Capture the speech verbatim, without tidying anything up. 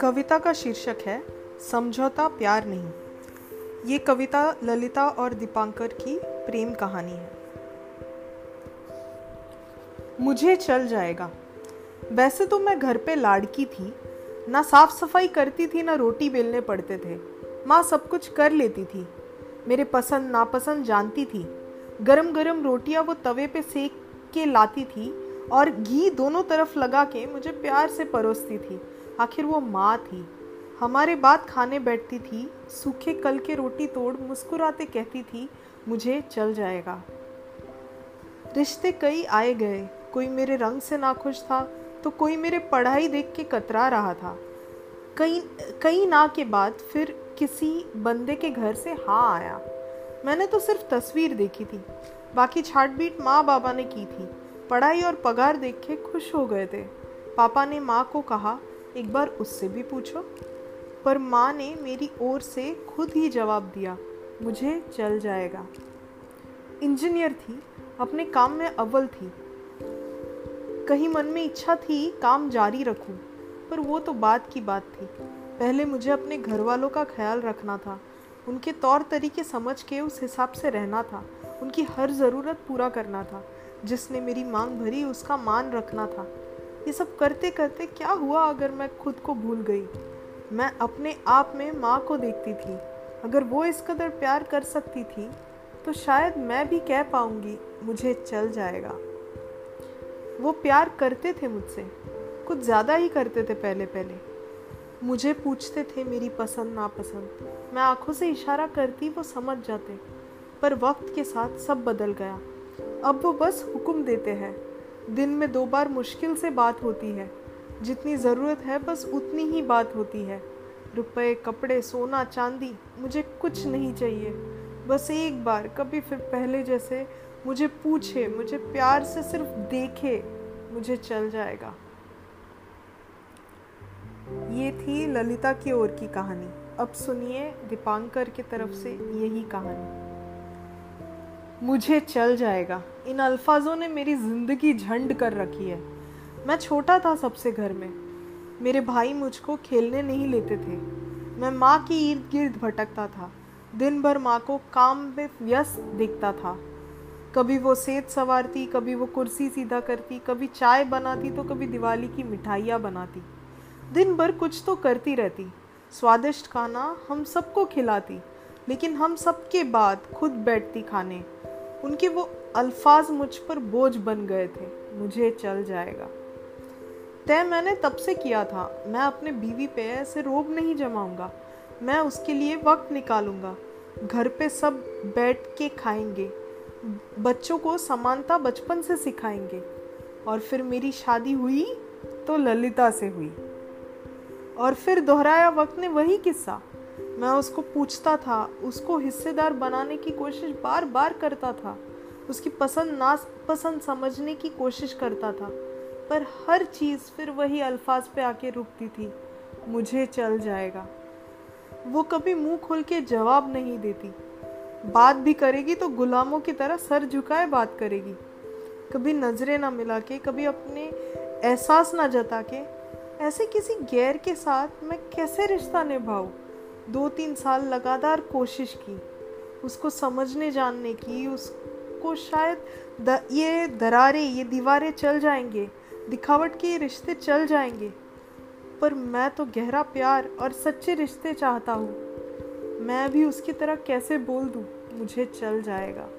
कविता का शीर्षक है समझौता प्यार नहीं। ये कविता ललिता और दीपांकर की प्रेम कहानी है। मुझे चल जाएगा। वैसे तो मैं घर पे लाड़की थी, ना साफ सफाई करती थी, ना रोटी बेलने पड़ते थे। माँ सब कुछ कर लेती थी, मेरे पसंद नापसंद जानती थी। गरम गरम रोटियाँ वो तवे पे सेक के लाती थी और घी दोनों तरफ लगा के मुझे प्यार से परोसती थी। आखिर वो माँ थी। हमारे बाद खाने बैठती थी, सूखे कल के रोटी तोड़ मुस्कुराते कहती थी, मुझे चल जाएगा। रिश्ते कई आए गए। कोई मेरे रंग से नाखुश था तो कोई मेरे पढ़ाई देख के कतरा रहा था। कई कई ना के बाद फिर किसी बंदे के घर से हाँ आया। मैंने तो सिर्फ तस्वीर देखी थी, बाकी छाटबीट माँ बाबा ने की थी। पढ़ाई और पगार देख के खुश हो गए थे। पापा ने माँ को कहा, एक बार उससे भी पूछो, पर माँ ने मेरी ओर से खुद ही जवाब दिया, मुझे चल जाएगा। इंजीनियर थी, अपने काम में अव्वल थी। कहीं मन में इच्छा थी काम जारी रखूं, पर वो तो बाद की बात थी। पहले मुझे अपने घर वालों का ख्याल रखना था, उनके तौर तरीके समझ के उस हिसाब से रहना था, उनकी हर ज़रूरत पूरा करना था, जिसने मेरी मांग भरी उसका मान रखना था। ये सब करते करते क्या हुआ अगर मैं खुद को भूल गई। मैं अपने आप में माँ को देखती थी। अगर वो इस कदर प्यार कर सकती थी तो शायद मैं भी कह पाऊँगी, मुझे चल जाएगा। वो प्यार करते थे मुझसे, कुछ ज़्यादा ही करते थे। पहले पहले मुझे पूछते थे मेरी पसंद नापसंद। मैं आंखों से इशारा करती, वो समझ जाते। पर वक्त के साथ सब बदल गया। अब वो बस हुक्म देते हैं। दिन में दो बार मुश्किल से बात होती है। जितनी ज़रूरत है बस उतनी ही बात होती है। रुपए, कपड़े, सोना, चांदी, मुझे कुछ नहीं चाहिए। बस एक बार कभी फिर पहले जैसे मुझे पूछे, मुझे प्यार से सिर्फ देखे, मुझे चल जाएगा। ये थी ललिता की ओर की कहानी। अब सुनिए दीपांकर की तरफ से यही कहानी। मुझे चल जाएगा। इन अल्फाजों ने मेरी ज़िंदगी झंड कर रखी है। मैं छोटा था सबसे घर में। मेरे भाई मुझको खेलने नहीं लेते थे। मैं माँ के इर्द गिर्द भटकता था। दिन भर माँ को काम में व्यस्त देखता था। कभी वो सेत संवारती, कभी वो कुर्सी सीधा करती, कभी चाय बनाती तो कभी दिवाली की मिठाइयाँ बनाती। दिन भर कुछ तो करती रहती। स्वादिष्ट खाना हम सबको खिलाती, लेकिन हम सबके बाद खुद बैठती खाने। उनके वो अल्फाज मुझ पर बोझ बन गए थे, मुझे चल जाएगा। तय मैंने तब से किया था, मैं अपने बीवी पे ऐसे रोब नहीं जमाऊंगा। मैं उसके लिए वक्त निकालूंगा। घर पे सब बैठ के खाएंगे, बच्चों को समानता बचपन से सिखाएंगे। और फिर मेरी शादी हुई तो ललिता से हुई। और फिर दोहराया वक्त ने वही किस्सा। मैं उसको पूछता था, उसको हिस्सेदार बनाने की कोशिश बार बार करता था, उसकी पसंद नापसंद समझने की कोशिश करता था, पर हर चीज़ फिर वही अल्फाज पे आके रुकती थी, मुझे चल जाएगा। वो कभी मुंह खोल के जवाब नहीं देती। बात भी करेगी तो गुलामों की तरह सर झुकाए बात करेगी। कभी नजरें ना मिला के, कभी अपने एहसास ना जता के। ऐसे किसी गैर के साथ मैं कैसे रिश्ता निभाऊँ। दो तीन साल लगातार कोशिश की उसको समझने जानने की। उसको शायद द, ये दरारें, ये दीवारें चल जाएंगे, दिखावट के ये रिश्ते चल जाएंगे। पर मैं तो गहरा प्यार और सच्चे रिश्ते चाहता हूँ। मैं भी उसकी तरह कैसे बोल दूँ, मुझे चल जाएगा।